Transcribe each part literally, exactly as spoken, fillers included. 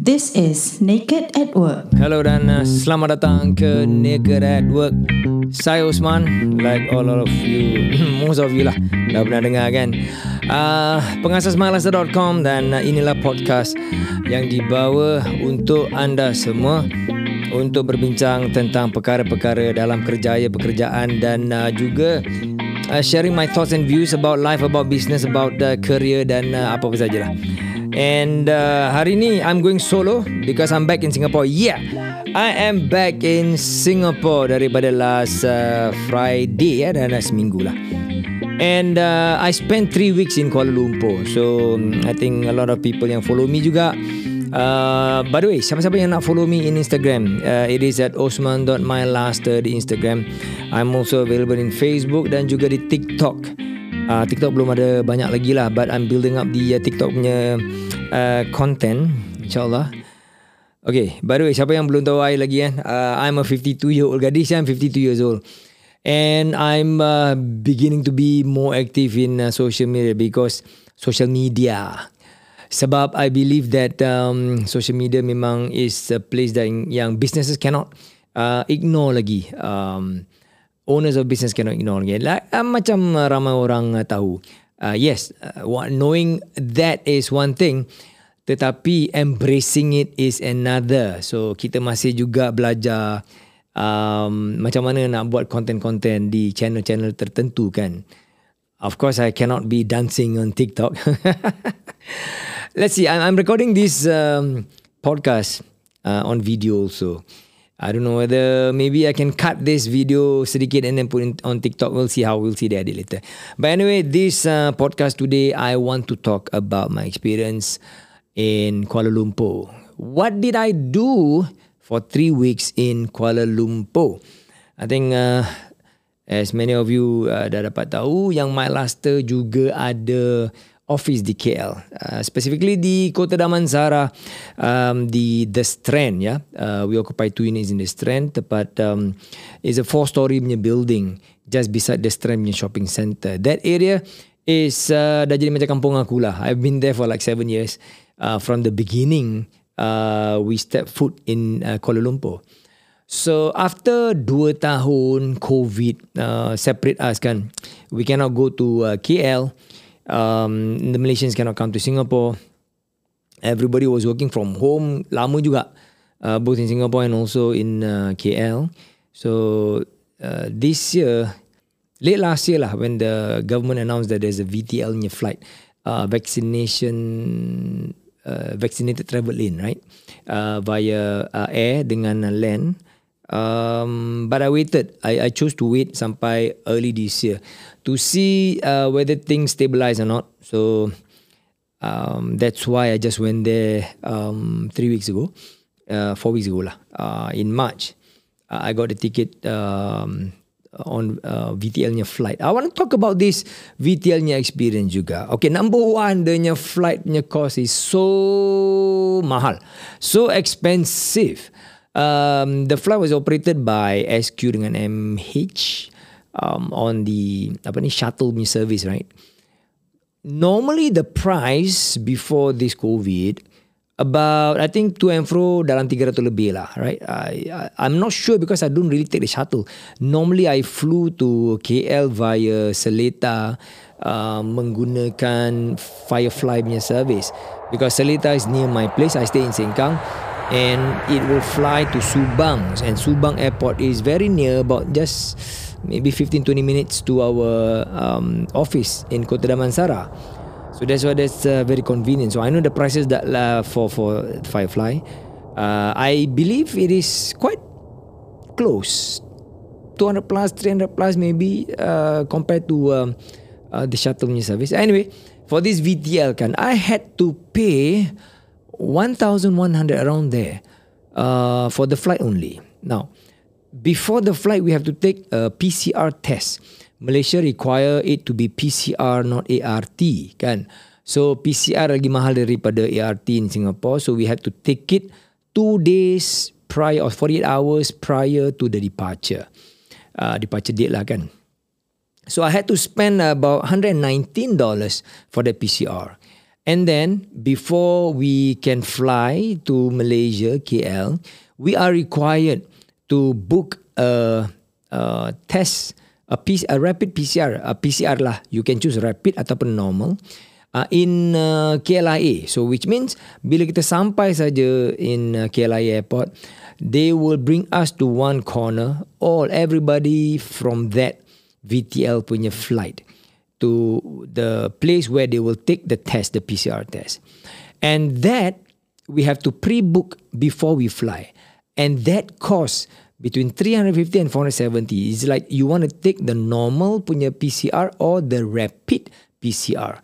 This is Naked at Work. Hello dan uh, selamat datang ke Naked at Work. Saya Usman, like all of you, most of you lah, dah pernah dengar kan? Uh, pengasas my sejahtera dot com dan uh, inilah podcast yang dibawa untuk anda semua untuk berbincang tentang perkara-perkara dalam kerjaya, pekerjaan dan uh, juga uh, sharing my thoughts and views about life, about business, about uh, career dan uh, apa-apa sajalah. And uh, hari ni I'm going solo because I'm back in Singapore. Yeah, I am back in Singapore daripada last uh, Friday ya, dan last minggu lah. And uh, I spent three weeks in Kuala Lumpur. So I think a lot of people yang follow me juga. uh, By the way, siapa-siapa yang nak follow me in Instagram, uh, it is at osman dot my laster di Instagram. I'm also available in Facebook dan juga di TikTok. Uh, TikTok belum ada banyak lagi lah, but I'm building up the uh, TikTok punya uh, content, insyaAllah. Okay, by the way, siapa yang belum tahu I lagi kan, uh, I'm a fifty-two year old gadis. I'm fifty-two years old and I'm uh, beginning to be more active in uh, social media because social media, sebab I believe that um, social media memang is a place that yang businesses cannot uh, ignore lagi. um, Owners of business cannot ignore it. Like, uh, macam uh, ramai orang uh, tahu. Uh, yes, uh, knowing that is one thing. Tetapi embracing it is another. So, kita masih juga belajar um, macam mana nak buat konten-konten di channel-channel tertentu kan. Of course, I cannot be dancing on TikTok. Let's see. I'm, I'm recording this um, podcast uh, on video also. I don't know whether maybe I can cut this video sedikit and then put it on TikTok. We'll see how we'll see that later. But anyway, this uh, podcast today, I want to talk about my experience in Kuala Lumpur. What did I do for three weeks in Kuala Lumpur? I think uh, as many of you uh, dah dapat tahu, yang My Laster juga ada office di K L, uh, specifically di Kota Damansara, um, di The Strand ya. Yeah? Uh, we occupy two units in The Strand. Tepat um, is a four-storey punya building just beside The Strand punya shopping centre. That area is uh, dah jadi macam kampung aku lah. I've been there for like seven years. Uh, from the beginning, uh, we stepped foot in uh, Kuala Lumpur. So after dua tahun COVID uh, separate us kan, we cannot go to uh, K L. Um, the Malaysians cannot come to Singapore. Everybody was working from home lama juga, uh, both in Singapore and also in uh, K L. So uh, this year, late last year lah, when the government announced that there's a V T L in your flight, uh, vaccination uh, vaccinated travel lane, right, uh, via uh, air dengan land. Um, but I waited. I, I chose to wait sampai early this year to see uh, whether things stabilize or not. So um, that's why I just went there um, three weeks ago, uh, four weeks ago lah. Uh, in March, uh, I got the ticket um, on uh, V T L nya flight. I want to talk about this V T L nya experience juga. Okay, number one, the nya flight nya cost is so mahal, so expensive. Um, the flight was operated by S Q dengan M H um, on the apa ni shuttle service, right? Normally the price before this COVID about I think to and fro dalam three hundred lebih lah, right? I, I I'm not sure because I don't really take the shuttle. Normally I flew to K L via Seleta uh, menggunakan Firefly punya service because Seleta is near my place. I stay in Sengkang. And it will fly to Subang, and Subang airport is very near, about just maybe fifteen to twenty minutes to our um, office in Kota Damansara. So that's why that's uh, very convenient. So I know the prices that uh, for for Firefly. Uh, I believe it is quite close, two hundred plus, three hundred plus maybe uh, compared to um, uh, the shuttle service. Anyway, for this V T L kan, I had to pay eleven hundred around there uh, for the flight only. Now, before the flight, we have to take a P C R test. Malaysia require it to be P C R, not A R T, kan? So P C R lagi mahal daripada A R T in Singapore. So we have to take it two days prior or forty-eight hours prior to the departure. Uh, departure date lah kan. So I had to spend about one hundred nineteen dollars for the P C R. And then before we can fly to Malaysia, K L, we are required to book a, a test, a, P C, a rapid P C R, a P C R lah. You can choose rapid ataupun normal uh, in uh, K L I A. So which means bila kita sampai saja in uh, K L I A airport, they will bring us to one corner, all everybody from that V T L punya flight, to the place where they will take the test, the P C R test. And that we have to pre-book before we fly. And that costs between three hundred fifty and four hundred seventy. It's like you want to take the normal punya P C R or the rapid P C R.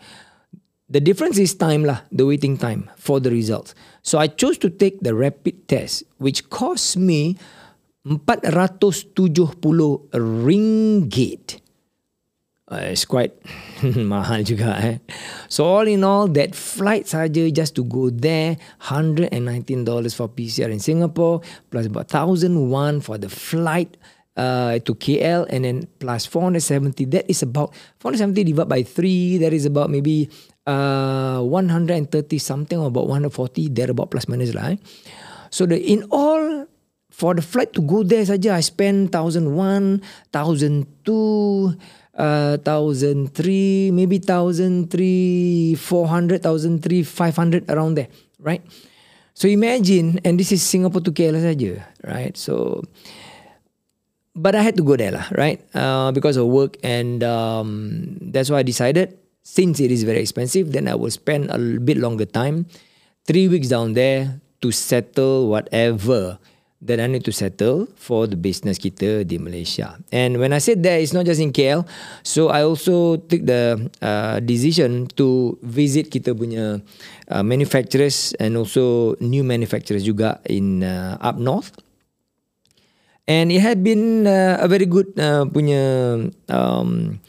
The difference is time lah, the waiting time for the results. So I chose to take the rapid test, which cost me empat ratus tujuh puluh ringgit. Uh, it's quite mahal juga eh. So all in all, that flight saja just to go there, one hundred nineteen dollars for P C R in Singapore, plus about one thousand one for the flight uh, to K L, and then plus four hundred seventy. That is about four hundred seventy divided by three. That is about maybe uh, one hundred thirty something, or about one hundred forty. There about plus minus lah eh. So the in all, for the flight to go there saja, I spend one thousand one, one thousand two. Uh, thousand three, maybe thousand three, four hundred, thousand three, five hundred, around there, right? So imagine, and this is Singapore to K L saja, right? So, but I had to go there lah, right? Uh, because of work, and um, that's why I decided, since it is very expensive, then I will spend a bit longer time, three weeks down there to settle whatever that I need to settle for the business kita di Malaysia. And when I said that, it's not just in K L. So I also took the uh, decision to visit kita punya uh, manufacturers, and also new manufacturers juga in uh, up north. And it had been uh, a very good uh, punya um,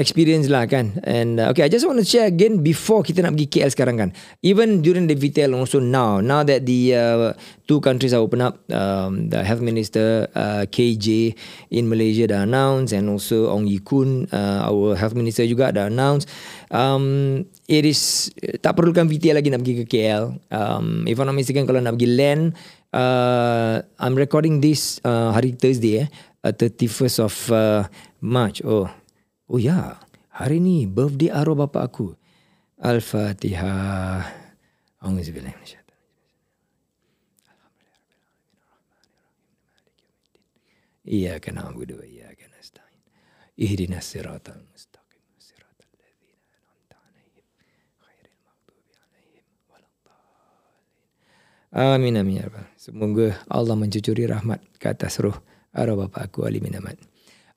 experience lah kan. And uh, okay, I just want to share again before kita nak pergi K L sekarang kan. Even during the V T L, also now, now that the uh, two countries are open up, um, the Health Minister uh, K J in Malaysia dah announce, and also Ong Yikun, uh, our Health Minister juga dah announce. Um, it is tak perlukan V T L lagi nak pergi ke K L. Um, if I'm not mistaken, kalau nak pergi land, uh, I'm recording this uh, hari Thursday, eh, uh, thirty-first of March. Oh. Oh ya, hari ni birthday arwah bapa aku. Al-Fatihah. Auzubillahi minasyaitanir rajim. Iyyaka na'budu wa iyyaka nasta'in. Ihdinas siratal mustaqim, siratal ladzina an'amta 'alaihim, ghairil maghdubi 'alaihim waladdallin. Amin amin ya rabbal. Semoga Allah mencucuri rahmat ke atas roh arwah bapa aku Ali bin Ahmad.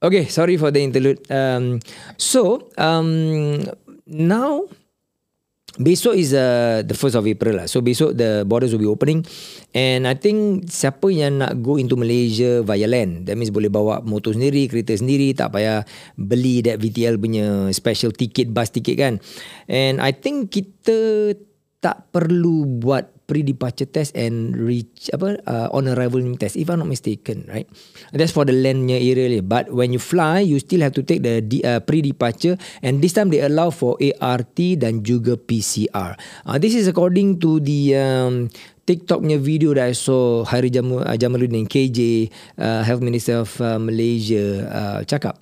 Okay, sorry for the interlude. Um, so, um, now, besok is uh, the first of April lah. So, besok the borders will be opening. And I think siapa yang nak go into Malaysia via land, that means boleh bawa motor sendiri, kereta sendiri, tak payah beli that V T L punya special ticket, bus ticket kan. And I think kita tak perlu buat pre-departure test and reach apa uh, on arrival test, if I'm not mistaken, right? That's for the landnya area. But when you fly, you still have to take the uh, pre-departure, and this time they allow for A R T dan juga P C R. Uh, this is according to the um, TikTok punya video that I saw Khairy Jamaluddin, K J, uh, Health Minister of uh, Malaysia uh, cakap.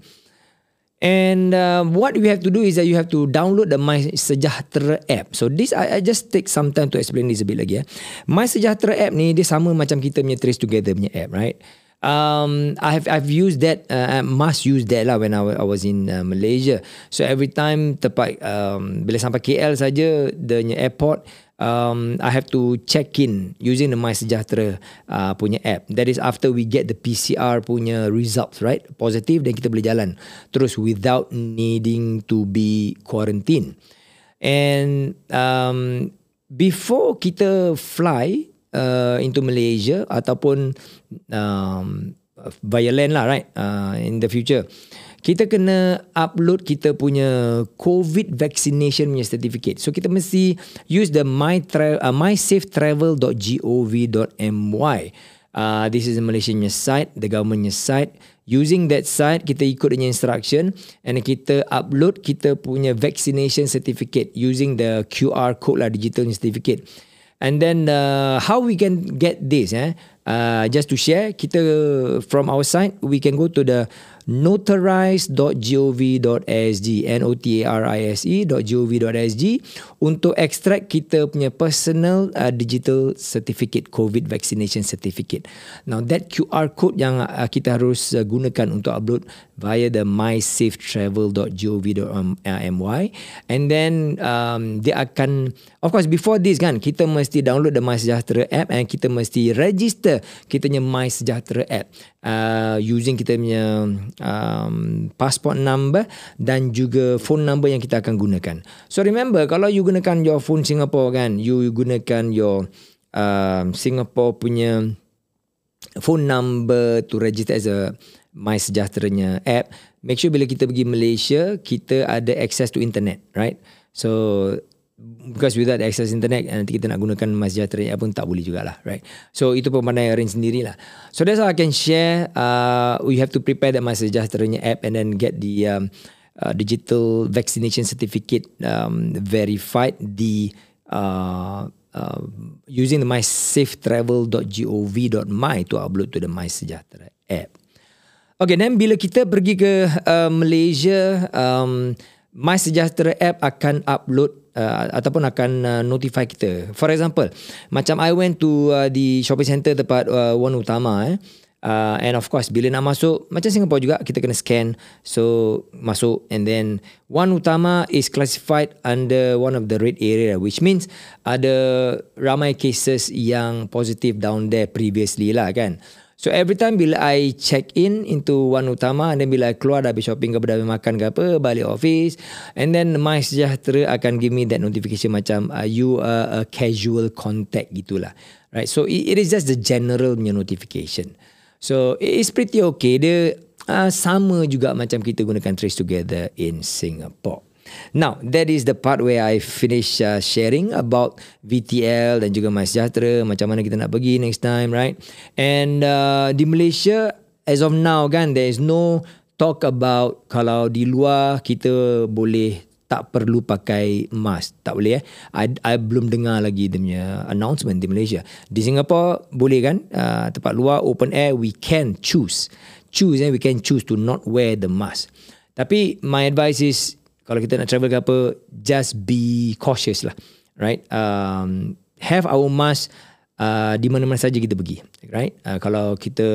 And uh, what you have to do is that you have to download the My Sejahtera app. So this, I, I just take some time to explain this a bit lagi ya. My Sejahtera app ni, dia sama macam kita punya Trace Together punya app, right? Um, I've I've used that, uh, I must use that lah when I, I was in uh, Malaysia. So every time, tepat, um, bila sampai K L saja, the airport, Um, I have to check in using the My Sejahtera uh, punya app. That is after we get the P C R punya results, right? Positive, then kita boleh jalan terus without needing to be quarantined. And um, before kita fly uh, into Malaysia ataupun um, via land lah, right? Uh, in the future, kita kena upload kita punya COVID vaccination punya certificate. So kita mesti use the my, uh, my safe travel dot gov dot my uh, this is the Malaysian site, the government's site. Using that site, kita ikut dia instruction and kita upload kita punya vaccination certificate using the Q R code lah, digital certificate. And then uh, how we can get this? Eh? Uh, just to share, kita from our side, we can go to the notarise dot gov dot s g, N O T A R I S E dot gov dot s g, untuk extract kita punya personal uh, digital certificate, COVID vaccination certificate. Now that Q R code yang uh, kita harus uh, gunakan untuk upload via the my safe travel dot gov dot m y, and then um, dia akan, of course before this kan, kita mesti download the My Sejahtera app and kita mesti register kita punya My Sejahtera app uh, using kita punya Um, passport number dan juga phone number yang kita akan gunakan. So remember, kalau you gunakan your phone Singapore kan, you, you gunakan your um, Singapore punya phone number to register as a My Sejahteranya app. Make sure bila kita pergi Malaysia, kita ada access to internet, right? So because without access internet, nanti kita nak gunakan My Sejahtera pun tak boleh jugalah, right? So itu pemandangan arrange sendirilah. So that's how I can share. Uh, we have to prepare that My Sejahtera app and then get the um, uh, digital vaccination certificate um, verified the uh, uh, using the my safe travel dot gov dot m y to upload to the My Sejahtera app. Okay, then bila kita pergi ke uh, Malaysia, um, My Sejahtera app akan upload Uh, ataupun akan uh, notify kita. For example, macam I went to uh, the shopping centre tempat uh, One Utama eh. uh, and of course bila nak masuk, macam Singapore juga, kita kena scan. So masuk, and then One Utama is classified under one of the red area, which means ada ramai cases yang positive down there previously lah kan. So every time bila I check in into One Utama, and then bila I keluar dah habis shopping ke, dah habis makan ke apa, balik office, and then My Sejahtera akan give me that notification macam uh, you are a casual contact gitulah, right? So it, it is just the general notification. So it's pretty okay. Dia uh, sama juga macam kita gunakan Trace Together in Singapore. Now, that is the part where I finish uh, sharing about V T L dan juga My Sejahtera, macam mana kita nak pergi next time, right? And uh, di Malaysia, as of now kan, there is no talk about kalau di luar kita boleh tak perlu pakai mask. Tak boleh eh. I, I belum dengar lagi dia punya announcement di Malaysia. Di Singapore, boleh kan? Uh, tempat luar, open air, we can choose. Choose and eh? we can choose to not wear the mask. Tapi, my advice is, kalau kita nak travel ke apa, just be cautious lah, right? Um, have our mask uh, di mana-mana saja kita pergi, right? Uh, kalau kita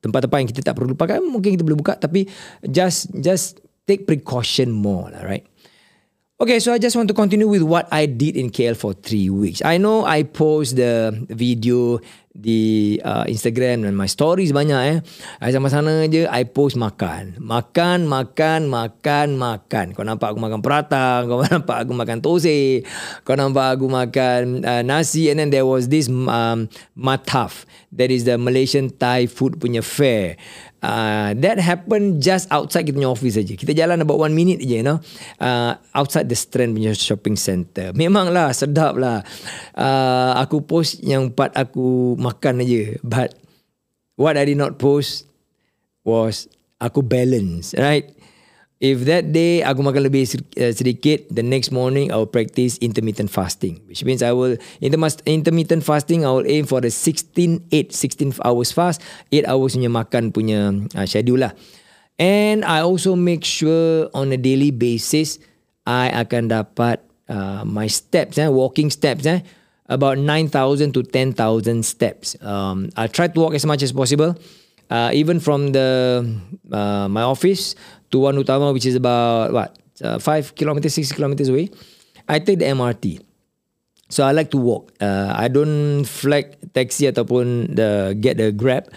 tempat-tempat yang kita tak perlu pakai, mungkin kita boleh buka, tapi just just take precaution more lah, right? Okay, so I just want to continue with what I did in K L for three weeks. I know I post the video di uh, Instagram dan my stories banyak eh. I sama-sama je, I post makan. Makan, makan, makan, makan. Kau nampak aku makan prata, kau nampak aku makan tose, kau nampak aku makan uh, nasi. And then there was this um, mataf. That is the Malaysian Thai food punya fair. Uh, that happened just outside kita punya office saja. Kita jalan about one minute je, you know, uh, outside the Strand punya shopping centre. Memanglah sedap lah. Uh, aku post yang part aku makan aja. But what I did not post was aku balance, right? If that day aku makan lebih sedikit, the next morning I will practice intermittent fasting, which means I will intermittent fasting. I will aim for the sixteen eight sixteen hours fast, eight hours punya makan punya uh, schedule lah. And I also make sure on a daily basis I akan dapat uh, my steps eh, walking steps eh, about nine thousand to ten thousand steps. um, I try to walk as much as possible, uh, even from the uh, my office to One Utama, which is about what, uh, five kilometers, six kilometers away. I take the M R T. So I like to walk. Uh, I don't flag taxi ataupun the, get the Grab.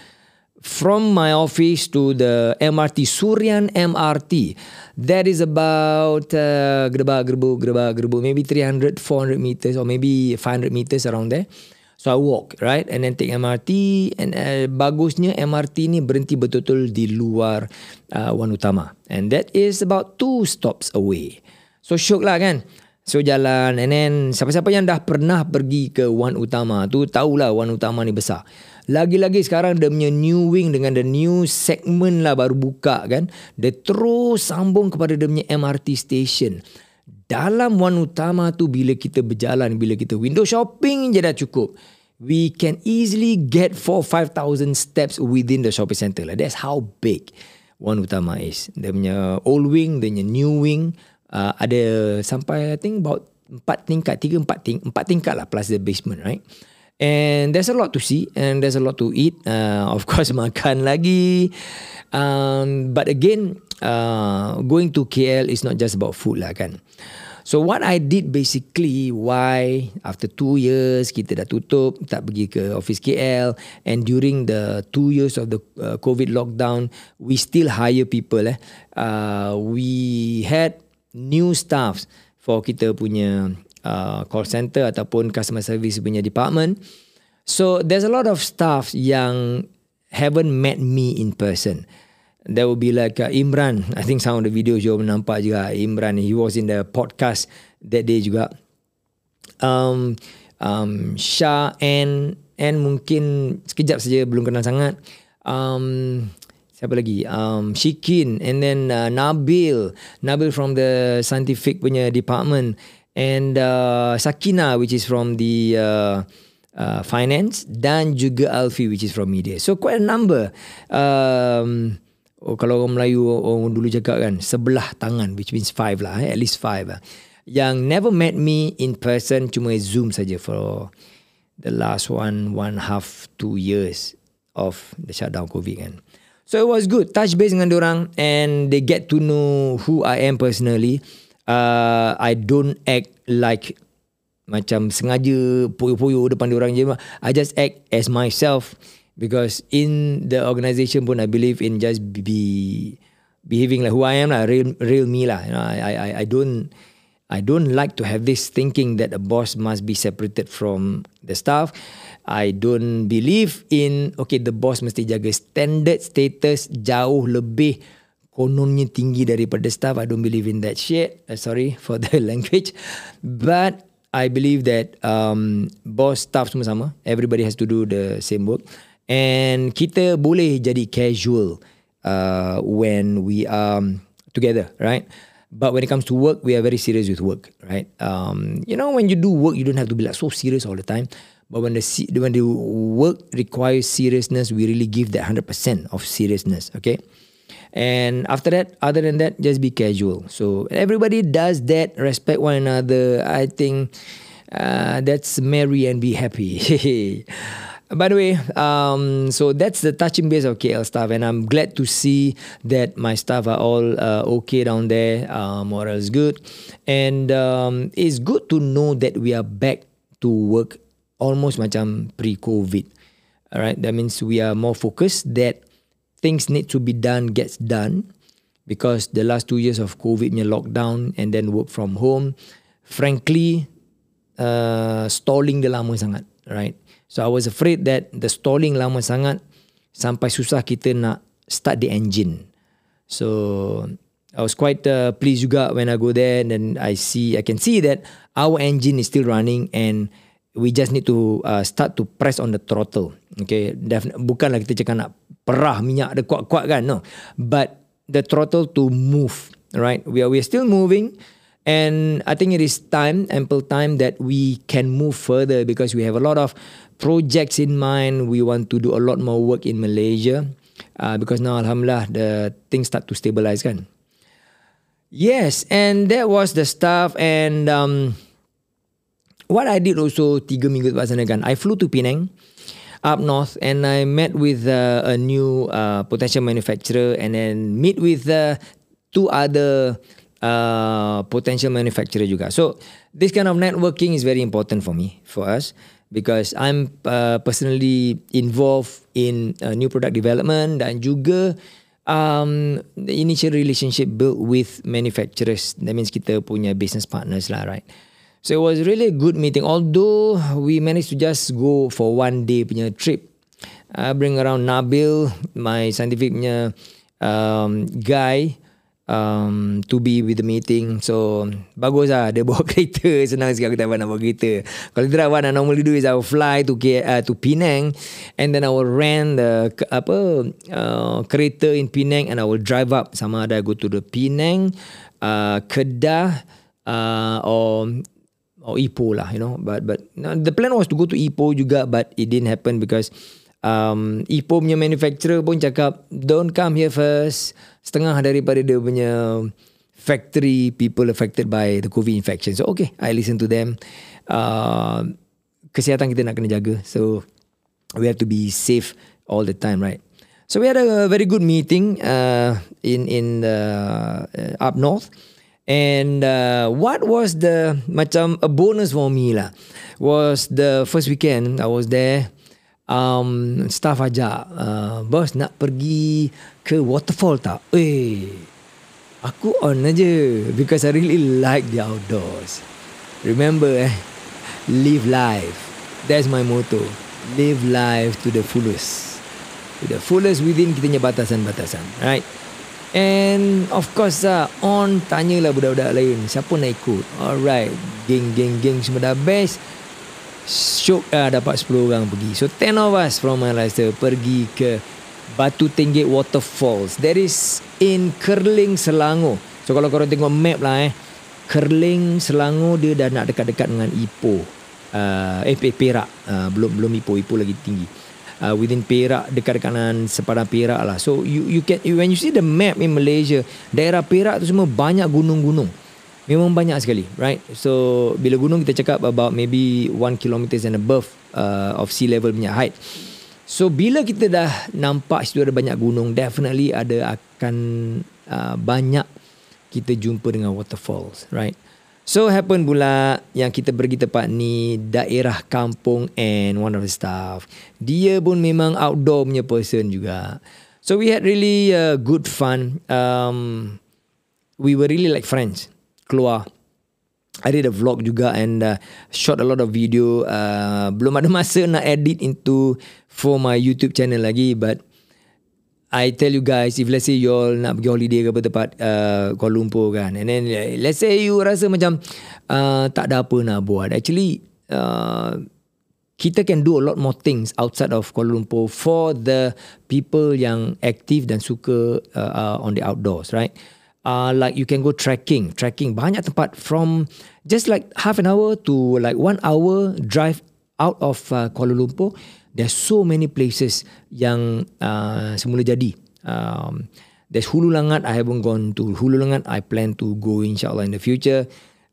From my office to the M R T, Surian M R T, that is about uh, gerba, gerbu, gerba, gerbu, maybe three hundred, four hundred meters or maybe five hundred meters around there. So I walk, right? And then take M R T. And uh, bagusnya M R T ni berhenti betul-betul di luar uh, One Utama. And that is about two stops away. So syok lah kan? So jalan, and then siapa-siapa yang dah pernah pergi ke One Utama tu tahulah One Utama ni besar. Lagi-lagi sekarang dia punya new wing dengan the new segment lah baru buka kan. Dia terus sambung kepada dia punya M R T station. Dalam One Utama tu bila kita berjalan, bila kita window shopping je dah cukup. We can easily get four to five thousand steps within the shopping centre lah. That's how big One Utama is. Dia punya old wing, dia punya new wing. Uh, ada sampai I think about empat tingkat, tiga empat ting empat tingkat lah plus the basement, right? And there's a lot to see and there's a lot to eat. Uh, of course makan lagi. Um, but again, uh, going to K L is not just about food lah kan. So what I did basically, why after two years kita dah tutup, tak pergi ke office K L, and during the two years of the uh, COVID lockdown, we still hire people. Eh, uh, we had new staffs for kita punya uh, call center ataupun customer service punya department. So there's a lot of staffs yang haven't met me in person. There will be like uh, Imran. I think some of the videos you nampak juga Imran. He was in the podcast that day juga. Um, um, Shah and and mungkin sekejap saja belum kenal sangat. Um, Siapa lagi? Um, Shikin. And then uh, Nabil. Nabil from the scientific punya department. And uh, Sakina which is from the uh, uh, finance. Dan juga Alfi which is from media. So quite a number. Um, oh, kalau orang Melayu orang dulu cakap kan, sebelah tangan which means five lah. Eh? At least five lah. Yang never met me in person, cuma Zoom saja for the last one, one half, two years of the shutdown COVID kan. So it was good. Touch base dengan diorang and they get to know who I am personally. Uh, I don't act like macam sengaja poyo-poyo depan diorang je. I just act as myself because in the organisation pun I believe in just be behaving like who I am lah, real, real me lah. You know, I, I, I don't, I don't like to have this thinking that a boss must be separated from the staff. I don't believe in okay the boss mesti jaga standard status jauh lebih kononnya tinggi daripada staff. I don't believe in that shit. Uh, sorry for the language, but I believe that um, boss staff semua sama. Everybody has to do the same work, and kita boleh jadi casual uh, when we are um, together, right? But when it comes to work, we are very serious with work, right? Um, you know when you do work, you don't have to be like so serious all the time. But when the when the work requires seriousness, we really give that one hundred percent of seriousness, okay? And after that, other than that, just be casual. So everybody does that, respect one another. I think uh, that's marry and be happy. By the way, um, so that's the touching base of K L staff, and I'm glad to see that my staff are all uh, okay down there. Uh, morale is good, and um, it's good to know that we are back to work. Almost macam pre-COVID. Alright, that means we are more focused that things need to be done gets done because the last two years of COVID punya lockdown and then work from home, frankly, uh, stalling dia lama sangat, right? So I was afraid that the stalling lama sangat sampai susah kita nak start the engine. So I was quite uh, pleased juga when I go there and then I see, I can see that our engine is still running and we just need to uh, start to press on the throttle. Okay, Defin- bukanlah kita cakap nak perah minyak dia kuat-kuat kan, no. But the throttle to move, right? We are we are still moving and I think it is time, ample time that we can move further because we have a lot of projects in mind. We want to do a lot more work in Malaysia uh, because now alhamdulillah the things start to stabilize kan. Yes, and that was the stuff and um what I did also tiga minggu lepas sana kan, I flew to Penang up north and I met with uh, a new uh, potential manufacturer and then meet with uh, two other uh, potential manufacturer juga. So this kind of networking is very important for me, for us, because I'm uh, personally involved in uh, new product development dan juga um, the initial relationship built with manufacturers. That means kita punya business partners lah, right? So it was really a good meeting. Although we managed to just go for one day punya trip. I bring around Nabil, my scientific punya um, guy. Um, to be with the meeting. So bagus lah, dia bawa kereta. Senang sikit aku tak nak bawa kereta. Kalau tidak, what I normally do is I will fly to K- uh, to Penang, and then I will rent the k- apa uh, kereta in Penang, and I will drive up. Sama ada I go to the Penang, uh, Kedah, uh, or or Ipoh lah, you know. But but no, the plan was to go to Ipoh juga, but it didn't happen because Um, Ipoh punya manufacturer pun cakap don't come here first. Setengah daripada dia punya factory people affected by the COVID infection. So okay, I listen to them. uh, Kesihatan kita nak kena jaga, so we have to be safe all the time, right? So we had a very good meeting uh, in in uh, up north. And uh, what was the macam a bonus for me lah was the first weekend I was there. Um, staff ajak, uh, bos nak pergi ke waterfall tak? Eh, aku on aja because I really like the outdoors. Remember eh, live life. That's my motto. Live life to the fullest. To the fullest within kita punya batasan-batasan, right? And of course uh, on tanyalah budak-budak lain, siapa nak ikut? Alright, geng-geng-geng semua dah best. Syok ah, dapat sepuluh orang pergi. So ten of us from Malaysia pergi ke Batu Tenggek Waterfalls. That is in Kerling, Selangor. So kalau korang tengok map lah eh, Kerling, Selangor dia dah nak dekat-dekat dengan Ipoh. uh, Eh Perak, uh, Belum belum Ipoh Ipoh lagi tinggi. uh, Within Perak, dekat-dekat dengan sepadan Perak lah. So you you can when you see the map in Malaysia, daerah Perak tu semua banyak gunung-gunung. Memang banyak sekali, right? So bila gunung kita cakap about maybe one kilometer and above uh, of sea level punya height. So bila kita dah nampak situ ada banyak gunung, definitely ada akan uh, banyak kita jumpa dengan waterfalls, right? So happen pula yang kita pergi tempat ni daerah kampung, and one of the staff dia pun memang outdoor punya person juga. So we had really uh, good fun. um, We were really like friends. Keluar, I did a vlog juga, and uh, shot a lot of video. uh, Belum ada masa nak edit into for my YouTube channel lagi. But I tell you guys, if let's say you all nak pergi holiday ke apa tempat uh, Kuala Lumpur kan, and then let's say you rasa macam uh, tak ada apa nak buat, actually uh, kita can do a lot more things outside of Kuala Lumpur for the people yang aktif dan suka uh, uh, on the outdoors, right? Uh, like you can go trekking. Trekking banyak tempat, from just like half an hour to like one hour drive out of uh, Kuala Lumpur. There's so many places yang uh, semula jadi. um, There's Hulu Langat. I haven't gone to Hulu Langat. I plan to go insyaAllah in the future.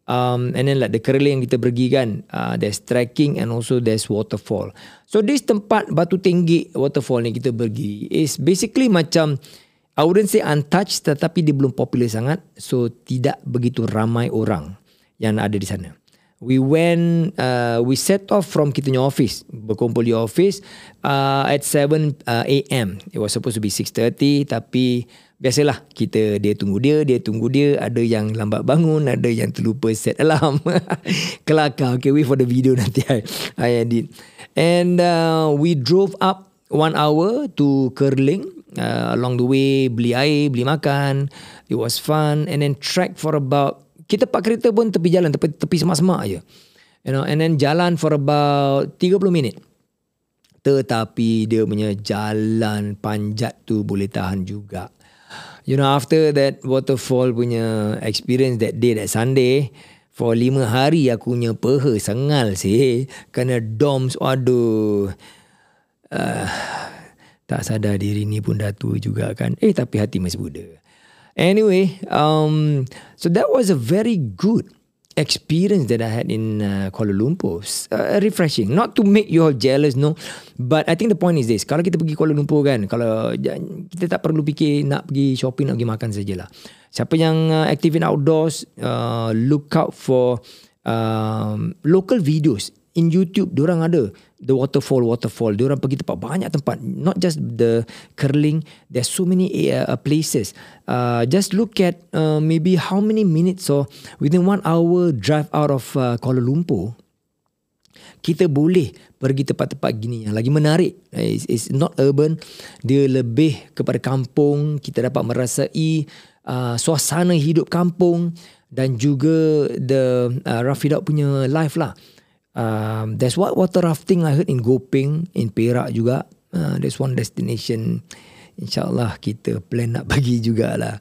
um, And then like the Kerling yang kita pergi kan, uh, there's trekking and also there's waterfall. So this tempat Batu Tenggek Waterfall ni kita pergi is basically macam, I wouldn't say untouched, tetapi dia belum popular sangat. So tidak begitu ramai orang yang ada di sana. We went, uh, we set off from kita punya office. Berkumpul di office uh, at seven a.m. It was supposed to be six thirty, tapi biasalah kita dia tunggu dia, dia tunggu dia. Ada yang lambat bangun, ada yang terlupa set alarm. Kelakar. Okay, wait for the video nanti I, I edit. And uh, we drove up one hour to Kerling. Uh, along the way beli air, beli makan. It was fun. And then trek for about, kita park kereta pun tepi jalan, Tepi, tepi semak-semak je, you know. And then jalan for about thirty minit. Tetapi dia punya jalan panjat tu boleh tahan juga, you know. After that waterfall punya experience that day, that Sunday, for lima hari aku punya peha sengal sih. Kena dorms. Aduh. uh, Tak sadar diri ni pun dah tua juga kan. Eh tapi hati masih muda. Anyway, um, so that was a very good experience that I had in uh, Kuala Lumpur. Uh, refreshing. Not to make you all jealous, no. But I think the point is this. Kalau kita pergi Kuala Lumpur kan, kalau kita tak perlu fikir nak pergi shopping, nak pergi makan sajalah. Siapa yang uh, active in outdoors, uh, look out for uh, local videos. In YouTube, diorang ada the waterfall, waterfall. Diorang pergi tempat, banyak tempat. Not just the Kerling. There's so many uh, places. Uh, just look at uh, maybe how many minutes or within one hour drive out of uh, Kuala Lumpur, kita boleh pergi tempat-tempat gini yang lagi menarik. It's, it's not urban. Dia lebih kepada kampung. Kita dapat merasai uh, suasana hidup kampung dan juga the uh, Rafidat punya life lah. Um, there's what water rafting I heard in Gopeng, in Perak juga. Uh, there's one destination InsyaAllah kita plan nak pergi jugalah.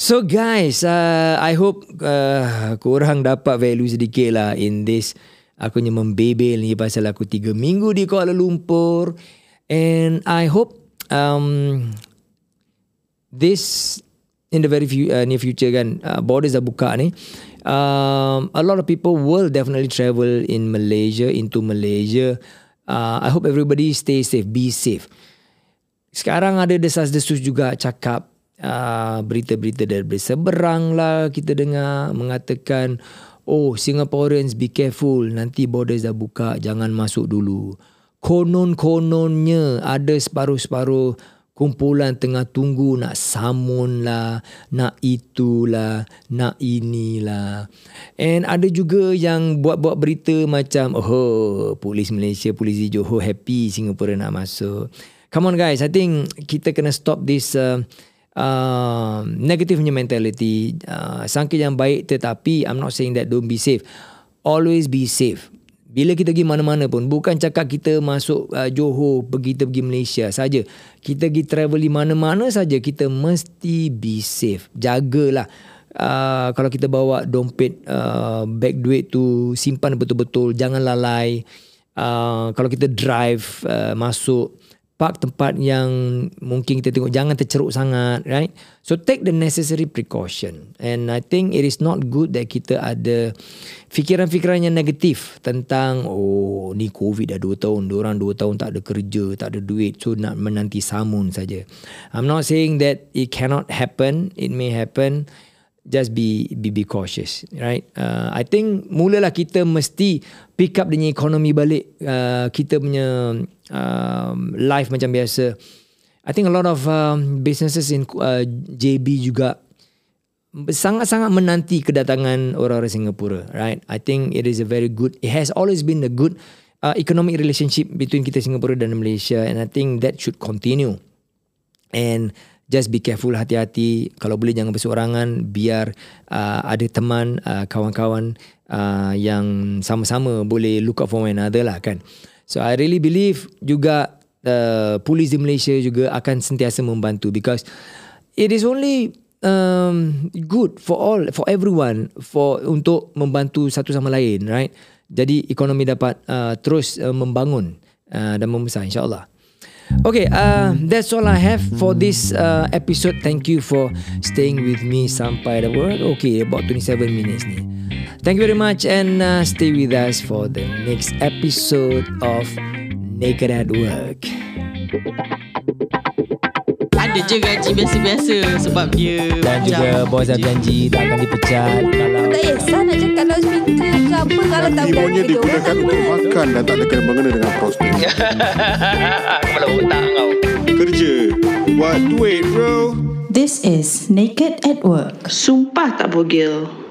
So guys, uh, I hope uh, korang dapat value sedikit lah in this. Aku hanya membebel ni pasal aku tiga minggu di Kuala Lumpur. And I hope um, this in the very few, uh, near future kan, uh, borders dah buka ni. Um, a lot of people will definitely travel in Malaysia, into Malaysia. Uh, I hope everybody stay safe, be safe. Sekarang ada desas-desus juga cakap, uh, berita-berita dari seberang lah kita dengar mengatakan, oh Singaporeans be careful, nanti borders dah buka, jangan masuk dulu. Konon-kononnya ada separuh-separuh kumpulan tengah tunggu nak samun lah, nak itulah, nak inilah. And ada juga yang buat-buat berita macam, oh polis Malaysia, polis di Johor happy Singapura nak masuk. Come on guys, I think kita kena stop this uh, uh, negative punya mentality. Uh, sangka yang baik, tetapi I'm not saying that don't be safe. Always be safe. Bila kita pergi mana-mana pun, bukan cakap kita masuk uh, Johor, pergi kita pergi Malaysia saja. Kita pergi travel di mana-mana saja, kita mesti be safe. Jagalah. Uh, kalau kita bawa dompet, uh, bag duit tu, simpan betul-betul. Jangan lalai. Uh, kalau kita drive, uh, masuk park tempat yang mungkin kita tengok, jangan terceruk sangat, right? So take the necessary precaution. And I think it is not good that kita ada fikiran-fikiran yang negatif tentang, oh ni COVID dah dua tahun, diorang dua tahun tak ada kerja, tak ada duit, so nak menanti samun saja. I'm not saying that it cannot happen, it may happen. Just be be, be cautious, right? Uh, I think mulalah kita mesti pick up dengan ekonomi balik, uh, kita punya uh, life macam biasa. I think a lot of um, businesses in uh, J B juga sangat-sangat menanti kedatangan orang-orang Singapura, right? I think it is a very good, it has always been a good uh, economic relationship between kita Singapura dan Malaysia, and I think that should continue. And just be careful, hati-hati. Kalau boleh jangan berseorangan. Biar uh, ada teman, uh, kawan-kawan uh, yang sama-sama boleh look up for one another lah kan. So I really believe juga uh, polis di Malaysia juga akan sentiasa membantu, because it is only um, good for all, for everyone, for untuk membantu satu sama lain, right? Jadi ekonomi dapat uh, terus uh, membangun uh, dan membesar, insyaAllah. Okay, uh, that's all I have for this uh, episode. Thank you for staying with me sampai the world. Okay, about twenty-seven minutes ni. Thank you very much, and uh, stay with us for the next episode of Naked at Work. Ada je gaji biasa-biasa sebab dia dan juga bos dah janji tak akan dipecat. Kalau tak kisah nak cakap kalau hospital ke apa, kalau tak boleh dia digunakan untuk makan dan tak ada kena-mengena dengan prospek. Kepala otak kau. Kerja buat duit bro. This is Naked at Work. Sumpah tak bogil.